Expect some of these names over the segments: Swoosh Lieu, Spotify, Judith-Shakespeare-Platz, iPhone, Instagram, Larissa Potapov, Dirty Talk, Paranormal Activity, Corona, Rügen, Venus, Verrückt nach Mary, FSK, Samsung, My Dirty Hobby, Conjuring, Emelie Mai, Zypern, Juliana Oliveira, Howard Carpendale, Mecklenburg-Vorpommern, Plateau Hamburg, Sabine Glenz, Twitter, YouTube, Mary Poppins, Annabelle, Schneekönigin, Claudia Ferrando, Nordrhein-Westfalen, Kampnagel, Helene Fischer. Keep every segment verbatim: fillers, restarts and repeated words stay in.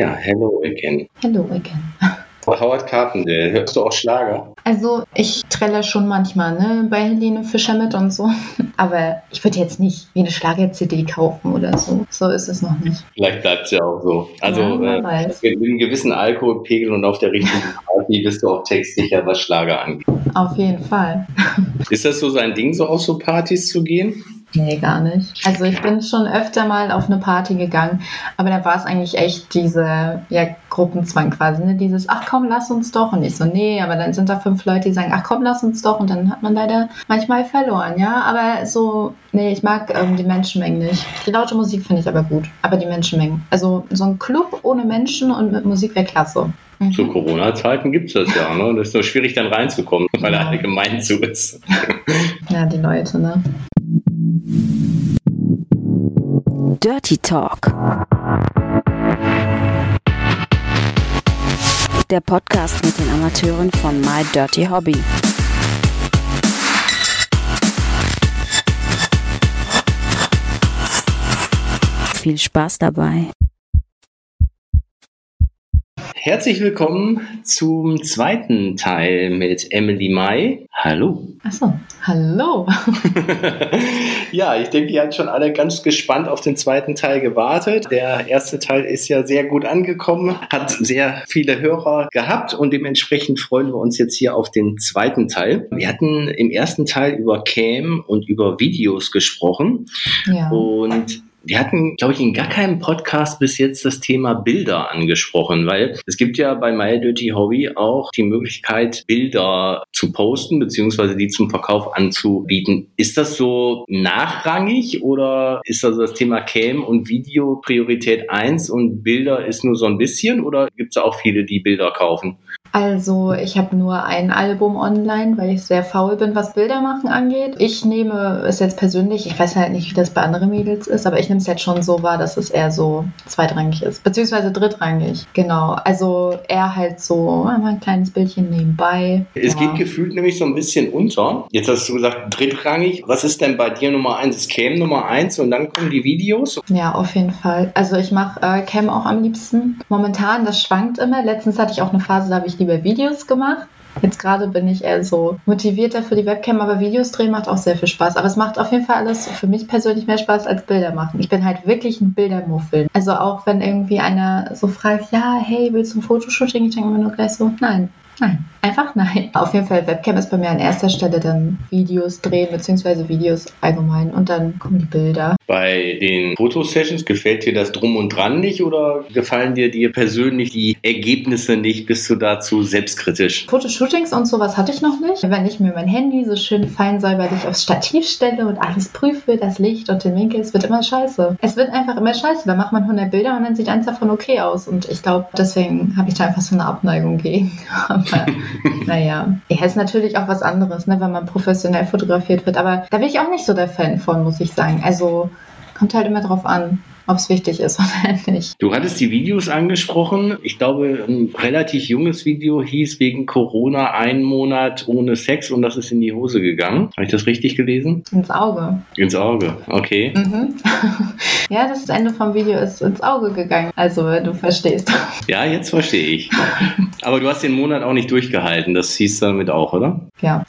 Ja, hello again. Hello again. Howard Carpendale, hörst du auch Schlager? Also ich trelle schon manchmal, ne, bei Helene Fischer mit und so. Aber ich würde jetzt nicht wie eine Schlager-C D kaufen oder so. So ist es noch nicht. Vielleicht bleibt es ja auch so. Also ja, äh, mit einem gewissen Alkoholpegel und auf der richtigen Party bist du auch textsicher, was Schlager angeht. Auf jeden Fall. Ist das so sein Ding, so auf so Partys zu gehen? Nee, gar nicht. Also ich bin schon öfter mal auf eine Party gegangen, aber da war es eigentlich echt diese, ja, Gruppenzwang quasi, ne? Dieses, ach komm, lass uns doch. Und ich so, nee, aber dann sind da fünf Leute, die sagen, ach komm, lass uns doch. Und dann hat man leider manchmal verloren, ja. Aber so, nee, ich mag ähm, die Menschenmengen nicht. Die laute Musik finde ich aber gut, aber die Menschenmengen. Also so ein Club ohne Menschen und mit Musik wäre klasse. Mhm. Zu Corona-Zeiten gibt es das ja, ne? Das ist nur schwierig, dann reinzukommen, weil da alle gemein zu ist. Ja, die Leute, ne? Dirty Talk. Der Podcast mit den Amateuren von My Dirty Hobby. Viel Spaß dabei. Herzlich willkommen zum zweiten Teil mit Emelie Mai. Hallo. Achso, hallo. Ja, ich denke, ihr habt schon alle ganz gespannt auf den zweiten Teil gewartet. Der erste Teil ist ja sehr gut angekommen, hat sehr viele Hörer gehabt und dementsprechend freuen wir uns jetzt hier auf den zweiten Teil. Wir hatten im ersten Teil über Cam und über Videos gesprochen. Ja. Und wir hatten, glaube ich, in gar keinem Podcast bis jetzt das Thema Bilder angesprochen, weil es gibt ja bei My Dirty Hobby auch die Möglichkeit, Bilder zu posten beziehungsweise die zum Verkauf anzubieten. Ist das so nachrangig oder ist also das Thema Cam und Video Priorität eins und Bilder ist nur so ein bisschen oder gibt es auch viele, die Bilder kaufen? Also ich habe nur ein Album online, weil ich sehr faul bin, was Bilder machen angeht. Ich nehme es jetzt persönlich, ich weiß halt nicht, wie das bei anderen Mädels ist, aber ich nehme es jetzt schon so wahr, dass es eher so zweitrangig ist, beziehungsweise drittrangig, genau. Also eher halt so einmal ein kleines Bildchen nebenbei. Es ja. geht gefühlt nämlich so ein bisschen unter. Jetzt hast du gesagt drittrangig. Was ist denn bei dir Nummer eins? Es käme Nummer eins und dann kommen die Videos? Ja, auf jeden Fall. Also ich mache äh, Cam auch am liebsten. Momentan, das schwankt immer. Letztens hatte ich auch eine Phase, da habe ich lieber Videos gemacht. Jetzt gerade bin ich eher so motivierter für die Webcam, aber Videos drehen macht auch sehr viel Spaß. Aber es macht auf jeden Fall alles für mich persönlich mehr Spaß als Bilder machen. Ich bin halt wirklich ein Bildermuffel. Also auch wenn irgendwie einer so fragt, ja, hey, willst du ein Fotoshooting? Ich denke mir nur gleich so, nein. Nein, einfach nein. Auf jeden Fall, Webcam ist bei mir an erster Stelle, dann Videos drehen, beziehungsweise Videos allgemein und dann kommen die Bilder. Bei den Fotosessions gefällt dir das Drum und Dran nicht oder gefallen dir dir persönlich die Ergebnisse nicht? Bist du dazu selbstkritisch? Fotoshootings und sowas hatte ich noch nicht. Wenn ich mir mein Handy so schön fein säuberlich aufs Stativ stelle und alles prüfe, das Licht und den Winkel, es wird immer scheiße. Es wird einfach immer scheiße. Da macht man hundert Bilder und dann sieht eins davon okay aus und ich glaube, deswegen habe ich da einfach so eine Abneigung gegen. Naja, ja, ist natürlich auch was anderes, ne, wenn man professionell fotografiert wird, aber da bin ich auch nicht so der Fan von, muss ich sagen. Also kommt halt immer drauf an, ob es wichtig ist oder nicht. Du hattest die Videos angesprochen. Ich glaube, ein relativ junges Video hieß wegen Corona ein Monat ohne Sex und das ist in die Hose gegangen. Habe ich das richtig gelesen? Ins Auge. Ins Auge, okay. Mhm. Ja, das Ende vom Video ist ins Auge gegangen. Also, du verstehst. Ja, jetzt verstehe ich. Aber du hast den Monat auch nicht durchgehalten. Das hieß damit auch, oder? Ja.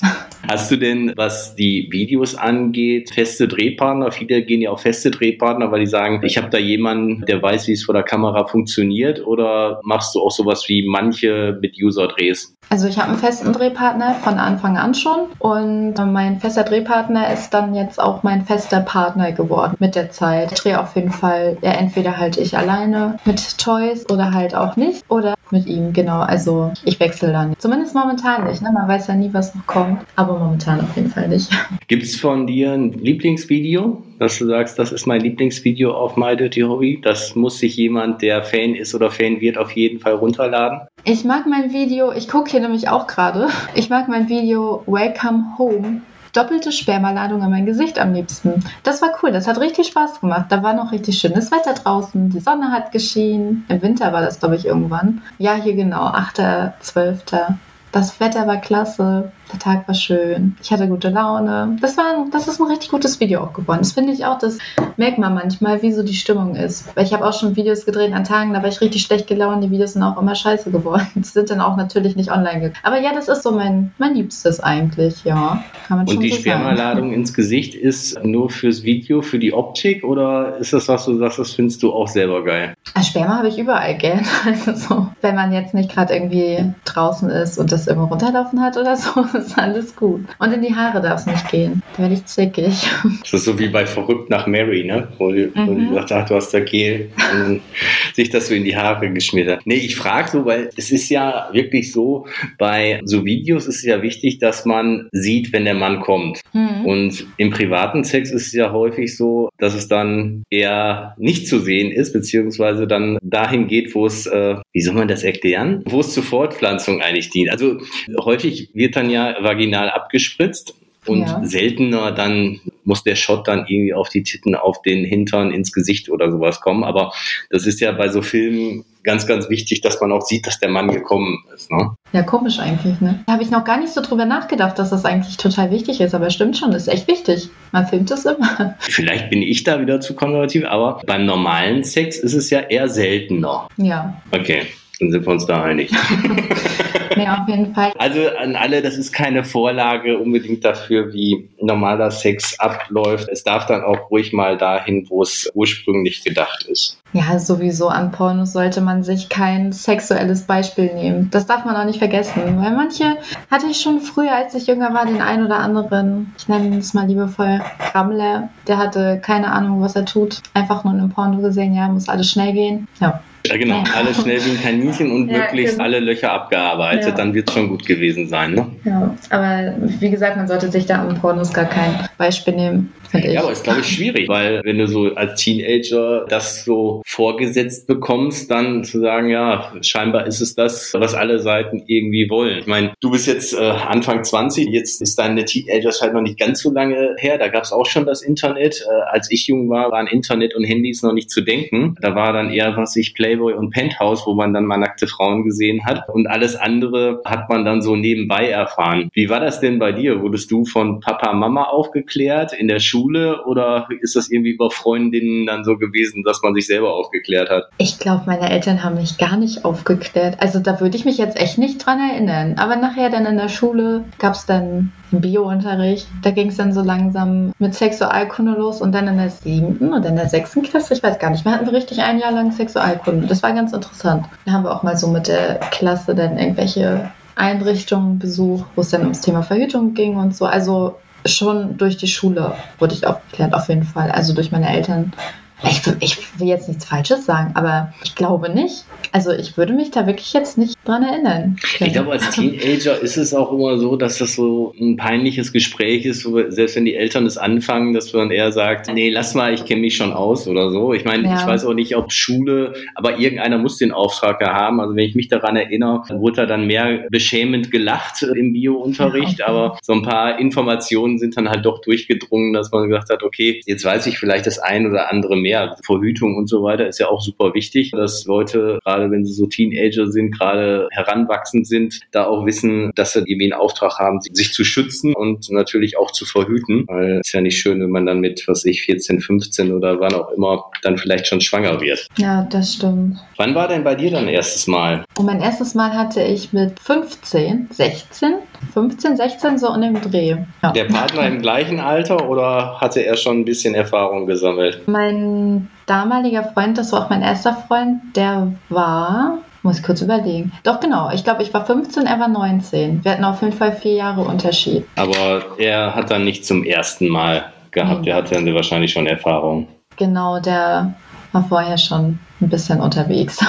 Hast du denn, was die Videos angeht, feste Drehpartner? Viele gehen ja auf feste Drehpartner, weil die sagen, ich habe da jemanden, der weiß, wie es vor der Kamera funktioniert oder machst du auch sowas wie manche mit User-Drehs? Also ich habe einen festen Drehpartner von Anfang an schon und mein fester Drehpartner ist dann jetzt auch mein fester Partner geworden mit der Zeit. Ich drehe auf jeden Fall, ja, entweder halt ich alleine mit Toys oder halt auch nicht oder mit ihm, genau. Also ich wechsle dann. Zumindest momentan nicht, ne? Man weiß ja nie, was noch kommt, aber momentan auf jeden Fall nicht. Gibt es von dir ein Lieblingsvideo, dass du sagst, das ist mein Lieblingsvideo auf My Dirty Hobby? Das muss sich jemand, der Fan ist oder Fan wird, auf jeden Fall runterladen. Ich mag mein Video, ich gucke hier nämlich auch gerade, ich mag mein Video Welcome Home. Doppelte Spermaladung an mein Gesicht am liebsten. Das war cool, das hat richtig Spaß gemacht. Da war noch richtig schönes Wetter draußen, die Sonne hat geschienen. Im Winter war das, glaube ich, irgendwann. Ja, hier genau, achter zwölfter Das Wetter war klasse, der Tag war schön, ich hatte gute Laune. Das war, das ist ein richtig gutes Video auch geworden. Das finde ich auch, das merkt man manchmal, wie so die Stimmung ist. Weil ich habe auch schon Videos gedreht an Tagen, da war ich richtig schlecht gelaunt, die Videos sind auch immer scheiße geworden. Die sind dann auch natürlich nicht online gegangen. Aber ja, das ist so mein, mein Liebstes eigentlich, ja. Kann man schon so sagen. Und die Spermaladung ins Gesicht ist nur fürs Video, für die Optik, oder ist das, was du sagst, das findest du auch selber geil? Sperma habe ich überall gern. Also so, wenn man jetzt nicht gerade irgendwie draußen ist und das immer runterlaufen hat oder so, ist alles gut. Und in die Haare darf es nicht gehen. Da werde ich zickig. Das ist so wie bei Verrückt nach Mary, ne? Wo die, mhm. wo die gesagt hat, du hast da Gel und sich das so in die Haare geschmiert hat. Nee, ich frage so, weil es ist ja wirklich so, bei so Videos ist es ja wichtig, dass man sieht, wenn der Mann kommt. Mhm. Und im privaten Sex ist es ja häufig so, dass es dann eher nicht zu sehen ist, beziehungsweise dann dahin geht, wo es, äh, wie soll man das erklären? Wo es zur Fortpflanzung eigentlich dient. Also häufig wird dann ja vaginal abgespritzt und ja. seltener dann muss der Shot dann irgendwie auf die Titten, auf den Hintern, ins Gesicht oder sowas kommen. Aber das ist ja bei so Filmen ganz, ganz wichtig, dass man auch sieht, dass der Mann gekommen ist, ne? Ja, komisch eigentlich, ne? Da habe ich noch gar nicht so drüber nachgedacht, dass das eigentlich total wichtig ist, aber stimmt schon, das ist echt wichtig. Man filmt das immer. Vielleicht bin ich da wieder zu konservativ, aber beim normalen Sex ist es ja eher seltener. Ja. Okay, dann sind wir uns da einig. Ja, auf jeden Fall. Also an alle, das ist keine Vorlage unbedingt dafür, wie normaler Sex abläuft. Es darf dann auch ruhig mal dahin, wo es ursprünglich gedacht ist. Ja, sowieso an Pornos sollte man sich kein sexuelles Beispiel nehmen. Das darf man auch nicht vergessen, weil manche hatte ich schon früher, als ich jünger war, den einen oder anderen, ich nenne es mal liebevoll Rammler, der hatte keine Ahnung, was er tut. Einfach nur in einem Porno gesehen, ja, muss alles schnell gehen. Ja. Ja, genau, alle schnell wie ein Kaninchen und möglichst ja, genau. alle Löcher abgearbeitet, ja. Dann wird es schon gut gewesen sein, ne? Ja, aber wie gesagt, man sollte sich da am Pornos gar kein Beispiel nehmen, finde ich. Ja, aber ist, glaube ich, schwierig, weil wenn du so als Teenager das so vorgesetzt bekommst, dann zu sagen, ja, scheinbar ist es das, was alle Seiten irgendwie wollen. Ich meine, du bist jetzt äh, Anfang zwanzig, jetzt ist deine Teenagerzeit noch nicht ganz so lange her, da gab es auch schon das Internet. Äh, als ich jung war, waren Internet und Handys noch nicht zu denken. Da war dann eher, was ich play Playboy und Penthouse, wo man dann mal nackte Frauen gesehen hat und alles andere hat man dann so nebenbei erfahren. Wie war das denn bei dir? Wurdest du von Papa, Mama aufgeklärt in der Schule oder ist das irgendwie über Freundinnen dann so gewesen, dass man sich selber aufgeklärt hat? Ich glaube, meine Eltern haben mich gar nicht aufgeklärt. Also da würde ich mich jetzt echt nicht dran erinnern. Aber nachher dann in der Schule gab es dann einen Bio-Unterricht. Da ging es dann so langsam mit Sexualkunde los und dann in der siebten und in der sechsten Klasse, ich weiß gar nicht, wir hatten richtig ein Jahr lang Sexualkunde. Das war ganz interessant. Da haben wir auch mal so mit der Klasse dann irgendwelche Einrichtungen besucht, wo es dann ums Thema Verhütung ging und so. Also schon durch die Schule wurde ich aufgeklärt, auf jeden Fall. Also durch meine Eltern. Ich, ich will jetzt nichts Falsches sagen, aber ich glaube nicht. Also ich würde mich da wirklich jetzt nicht dran erinnern. Ich glaube, als Teenager ist es auch immer so, dass das so ein peinliches Gespräch ist, selbst wenn die Eltern es anfangen, dass man eher sagt, nee, lass mal, ich kenne mich schon aus oder so. Ich meine, ja. Ich weiß auch nicht, ob Schule, aber irgendeiner muss den Auftrag haben. Also wenn ich mich daran erinnere, wurde da dann mehr beschämend gelacht im Bio-Unterricht, ja, okay. Aber so ein paar Informationen sind dann halt doch durchgedrungen, dass man gesagt hat, okay, jetzt weiß ich vielleicht das ein oder andere mehr. Ja, Verhütung und so weiter ist ja auch super wichtig, dass Leute, gerade wenn sie so Teenager sind, gerade heranwachsend sind, da auch wissen, dass sie irgendwie einen Auftrag haben, sich zu schützen und natürlich auch zu verhüten. Weil es ist ja nicht schön, wenn man dann mit, was ich, vierzehn, fünfzehn oder wann auch immer, dann vielleicht schon schwanger wird. Ja, das stimmt. Wann war denn bei dir dein erstes Mal? Und mein erstes Mal hatte ich mit fünfzehn, sechzehn, fünfzehn, sechzehn so in dem Dreh. Ja. Der Partner im gleichen Alter oder hatte er schon ein bisschen Erfahrung gesammelt? Mein damaliger Freund, das war auch mein erster Freund, der war, muss ich kurz überlegen, doch genau, ich glaube, ich war fünfzehn, er war neunzehn. Wir hatten auf jeden Fall vier Jahre Unterschied. Aber er hat dann nicht zum ersten Mal gehabt, mhm. Er hatte dann wahrscheinlich schon Erfahrung. Genau, der war vorher schon ein bisschen unterwegs.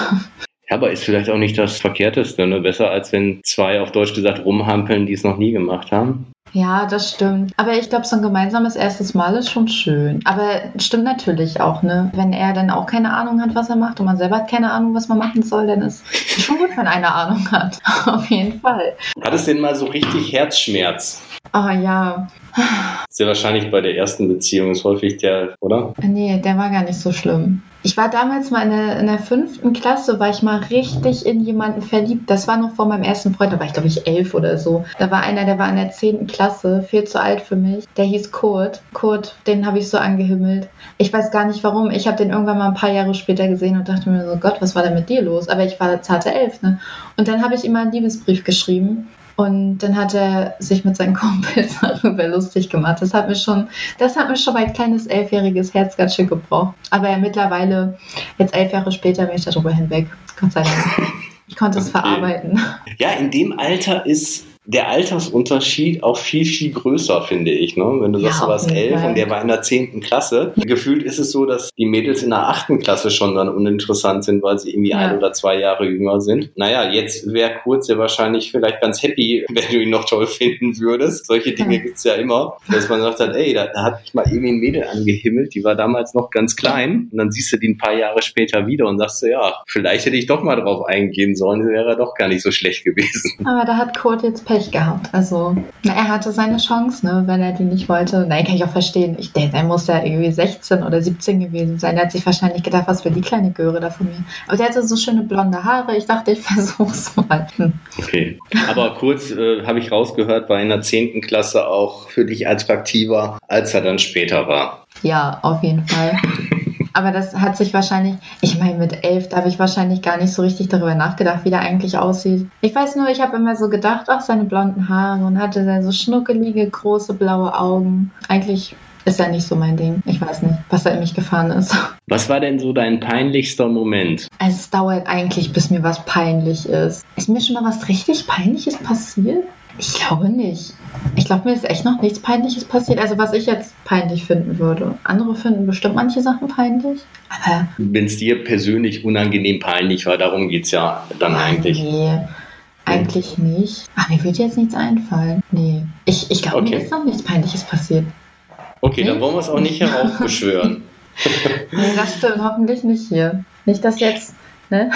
Ja, aber ist vielleicht auch nicht das Verkehrteste, ne? Besser als wenn zwei auf Deutsch gesagt rumhampeln, die es noch nie gemacht haben. Ja, das stimmt. Aber ich glaube, so ein gemeinsames erstes Mal ist schon schön. Aber stimmt natürlich auch, ne? Wenn er dann auch keine Ahnung hat, was er macht und man selber hat keine Ahnung, was man machen soll, dann ist es schon gut, wenn einer Ahnung hat. Auf jeden Fall. Hattest du denn mal so richtig Herzschmerz? Ah ja, Sehr wahrscheinlich bei der ersten Beziehung ist häufig der, oder? Nee, der war gar nicht so schlimm. Ich war damals mal in der, in der fünften Klasse, war ich mal richtig in jemanden verliebt. Das war noch vor meinem ersten Freund, da war ich glaube ich elf oder so. Da war einer, der war in der zehnten Klasse, viel zu alt für mich. Der hieß Kurt. Kurt, den habe ich so angehimmelt. Ich weiß gar nicht warum. Ich habe den irgendwann mal ein paar Jahre später gesehen und dachte mir so, Gott, was war denn mit dir los? Aber ich war zarte elf, ne? Und dann habe ich ihm mal einen Liebesbrief geschrieben. Und dann hat er sich mit seinen Kumpels darüber lustig gemacht. Das hat mir schon, das hat mir schon mein kleines elfjähriges Herz ganz schön gebraucht. Aber ja, mittlerweile, jetzt elf Jahre später, bin ich darüber hinweg. Gott sei Dank. Ich konnte es verarbeiten. Ja, in dem Alter ist der Altersunterschied auch viel, viel größer, finde ich. Ne? Wenn du sagst, ja, du warst elf und der war in der zehnten Klasse. Gefühlt ist es so, dass die Mädels in der achten Klasse schon dann uninteressant sind, weil sie irgendwie ja. ein oder zwei Jahre jünger sind. Naja, jetzt wäre Kurt sehr wahrscheinlich vielleicht ganz happy, wenn du ihn noch toll finden würdest. Solche Dinge ja. gibt es ja immer. Dass man sagt, halt, ey, da, da hat mich mal irgendwie ein Mädel angehimmelt, die war damals noch ganz klein. Und dann siehst du die ein paar Jahre später wieder und sagst du, ja, vielleicht hätte ich doch mal drauf eingehen sollen, wäre doch gar nicht so schlecht gewesen. Aber da hat Kurt jetzt Pech gehabt. Also, na, er hatte seine Chance, ne, wenn er die nicht wollte. Nein, kann ich auch verstehen. Ich denke, er muss ja irgendwie sechzehn oder siebzehn gewesen sein. Er hat sich wahrscheinlich gedacht, was will die kleine Göre da von mir? Aber der hatte so schöne blonde Haare. Ich dachte, ich versuch's mal. Hm. Okay. Aber kurz, äh, habe ich rausgehört, war in der zehnten Klasse auch für dich attraktiver, als er dann später war. Ja, auf jeden Fall. Aber das hat sich wahrscheinlich, ich meine mit elf, da habe ich wahrscheinlich gar nicht so richtig darüber nachgedacht, wie der eigentlich aussieht. Ich weiß nur, ich habe immer so gedacht, ach, seine blonden Haare und hatte dann so schnuckelige, große, blaue Augen. Eigentlich ist ja nicht so mein Ding. Ich weiß nicht, was da in mich gefahren ist. Was war denn so dein peinlichster Moment? Also es dauert eigentlich, bis mir was peinlich ist. Ist mir schon mal was richtig Peinliches passiert? Ich glaube nicht. Ich glaube, mir ist echt noch nichts Peinliches passiert. Also was ich jetzt peinlich finden würde. Andere finden bestimmt manche Sachen peinlich. Aber wenn es dir persönlich unangenehm peinlich war, darum geht es ja dann eigentlich. Nee, eigentlich nicht. Ach, mir wird jetzt nichts einfallen. Nee, ich, ich glaube, okay. Mir ist noch nichts Peinliches passiert. Okay, nee? Dann wollen wir es auch nicht heraufbeschwören. Nee, das stimmt. Hoffentlich nicht hier. Nicht, dass jetzt... Ne?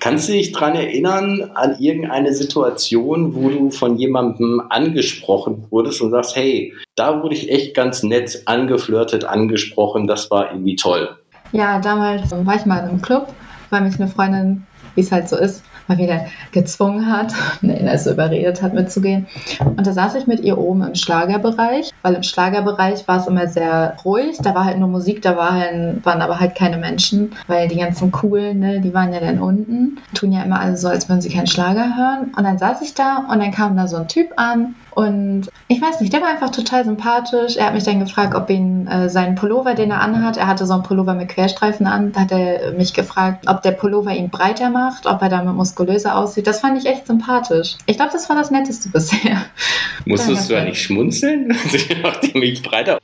Kannst du dich daran erinnern, an irgendeine Situation, wo du von jemandem angesprochen wurdest und sagst, hey, da wurde ich echt ganz nett angeflirtet, angesprochen, das war irgendwie toll? Ja, damals war ich mal in einem Club, weil mich eine Freundin, wie es halt so ist, mal wieder gezwungen hat, also überredet hat mitzugehen. Und da saß ich mit ihr oben im Schlagerbereich, weil im Schlagerbereich war es immer sehr ruhig, da war halt nur Musik, da waren aber halt keine Menschen, weil die ganzen Coolen, ne, die waren ja dann unten, tun ja immer alle so, als würden sie keinen Schlager hören. Und dann saß ich da und dann kam da so ein Typ an und ich weiß nicht, der war einfach total sympathisch. Er hat mich dann gefragt, ob ihn äh, seinen Pullover, den er anhat, er hatte so einen Pullover mit Querstreifen an, da hat er mich gefragt, ob der Pullover ihn breiter macht. Macht, ob er damit muskulöser aussieht. Das fand ich echt sympathisch. Ich glaube, das war das Netteste bisher. Musstest du ja nicht schmunzeln?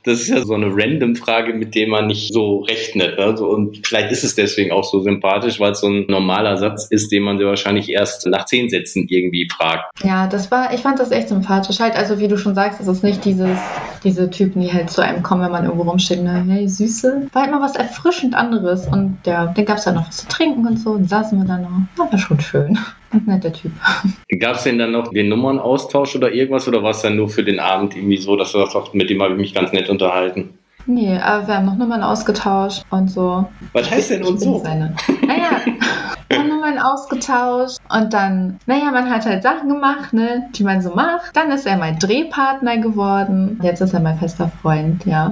Das ist ja so eine Random-Frage, mit der man nicht so rechnet. Also, und vielleicht ist es deswegen auch so sympathisch, weil es so ein normaler Satz ist, den man sehr wahrscheinlich erst nach zehn Sätzen irgendwie fragt. Ja, das war, ich fand das echt sympathisch. Halt, also wie du schon sagst, es ist nicht dieses, diese Typen, die halt zu einem kommen, wenn man irgendwo rumsteht. Ne? Hey, Süße. War halt mal was erfrischend anderes. Und ja, dann gab es ja noch was zu trinken und so. Und saßen wir dann noch. War schon schön. Ein netter Typ. Gab es denn dann noch den Nummernaustausch oder irgendwas? Oder war es dann nur für den Abend irgendwie so, dass du sagst, mit dem habe ich mich ganz nett unterhalten? Nee, aber wir haben noch Nummern ausgetauscht und so. Was heißt denn und so? Seine. Naja, wir haben Nummern ausgetauscht und dann, naja, man hat halt Sachen gemacht, ne, die man so macht. Dann ist er mein Drehpartner geworden. Jetzt ist er mein fester Freund, ja.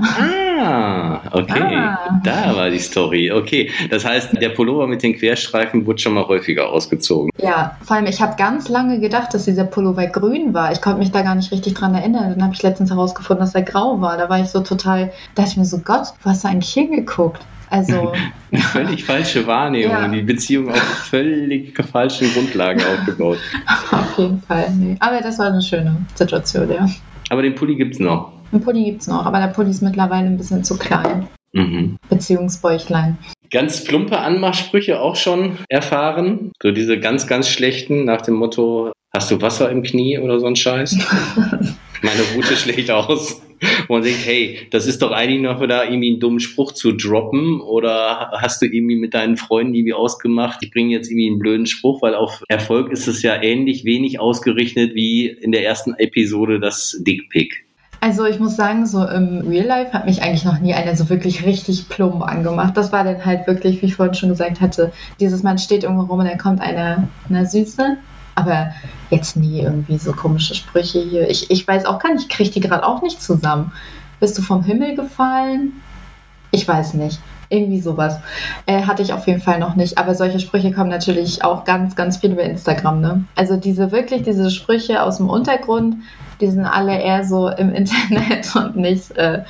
Ah, okay. Ah. Da war die Story. Okay, das heißt, der Pullover mit den Querstreifen wurde schon mal häufiger ausgezogen. Ja, vor allem, ich habe ganz lange gedacht, dass dieser Pullover grün war. Ich konnte mich da gar nicht richtig dran erinnern. Dann habe ich letztens herausgefunden, dass er grau war. Da war ich so total... Da dachte ich mir so, Gott, wo hast du eigentlich hingeguckt? Also, eine völlig falsche Wahrnehmung. Ja. Die Beziehung auf völlig falschen Grundlagen aufgebaut. Auf jeden Fall, nee. Aber das war eine schöne Situation, ja. Aber den Pulli gibt's noch. Den Pulli gibt's noch, aber der Pulli ist mittlerweile ein bisschen zu klein. Mhm. Beziehungsbäuchlein. Ganz plumpe Anmachsprüche auch schon erfahren. So diese ganz, ganz schlechten nach dem Motto, hast du Wasser im Knie oder so ein Scheiß? Meine Route schlägt aus. Und man denkt, hey, das ist doch eigentlich nur für da irgendwie einen dummen Spruch zu droppen oder hast du irgendwie mit deinen Freunden irgendwie ausgemacht, ich bringe jetzt irgendwie einen blöden Spruch, weil auf Erfolg ist es ja ähnlich wenig ausgerichtet wie in der ersten Episode das Dickpick. Also ich muss sagen, so im Real Life hat mich eigentlich noch nie einer so wirklich richtig plump angemacht. Das war dann halt wirklich, wie ich vorhin schon gesagt hatte, dieses Mal steht irgendwo rum und dann kommt einer, eine Süße. Aber jetzt nie irgendwie so komische Sprüche hier. Ich, ich weiß auch gar nicht, ich kriege die gerade auch nicht zusammen. Bist du vom Himmel gefallen? Ich weiß nicht. Irgendwie sowas. Äh, hatte ich auf jeden Fall noch nicht. Aber solche Sprüche kommen natürlich auch ganz, ganz viel über Instagram, ne? Also diese wirklich, diese Sprüche aus dem Untergrund, die sind alle eher so im Internet und nicht äh,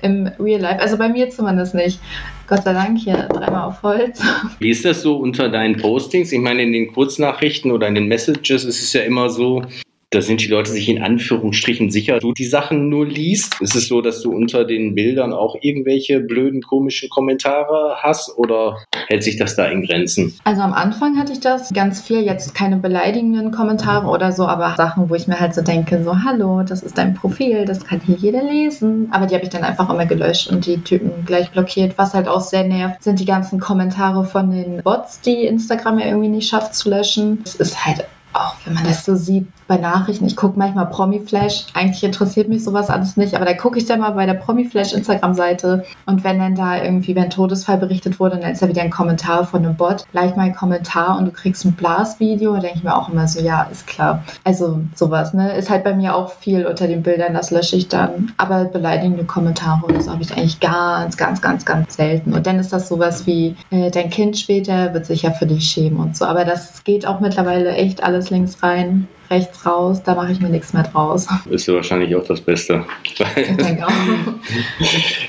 im Real Life. Also bei mir zumindest nicht. Gott sei Dank, hier dreimal auf Holz. Wie ist das so unter deinen Postings? Ich meine, in den Kurznachrichten oder in den Messages ist es ja immer so, da sind die Leute sich in Anführungsstrichen sicher, du die Sachen nur liest. Ist es so, dass du unter den Bildern auch irgendwelche blöden, komischen Kommentare hast oder hält sich das da in Grenzen? Also am Anfang hatte ich das ganz viel, jetzt keine beleidigenden Kommentare oder so, aber Sachen, wo ich mir halt so denke, so hallo, das ist dein Profil, das kann hier jeder lesen. Aber die habe ich dann einfach immer gelöscht und die Typen gleich blockiert. Was halt auch sehr nervt, sind die ganzen Kommentare von den Bots, die Instagram ja irgendwie nicht schafft zu löschen. Es ist halt auch wenn man das so sieht bei Nachrichten, ich gucke manchmal Promi-Flash, eigentlich interessiert mich sowas alles nicht, aber da gucke ich dann mal bei der Promi-Flash-Instagram-Seite und wenn dann da irgendwie, wenn ein Todesfall berichtet wurde, dann ist da wieder ein Kommentar von einem Bot, gleich mal ein Kommentar und du kriegst ein Blas-Video, da denke ich mir auch immer so, ja, ist klar. Also sowas, ne, ist halt bei mir auch viel unter den Bildern, das lösche ich dann, aber beleidigende Kommentare oder so habe ich eigentlich ganz, ganz, ganz, ganz selten und dann ist das sowas wie, äh, dein Kind später wird sich ja für dich schämen und so, aber das geht auch mittlerweile echt alles links rein, rechts raus, da mache ich mir nichts mehr draus. Ist ja wahrscheinlich auch das Beste.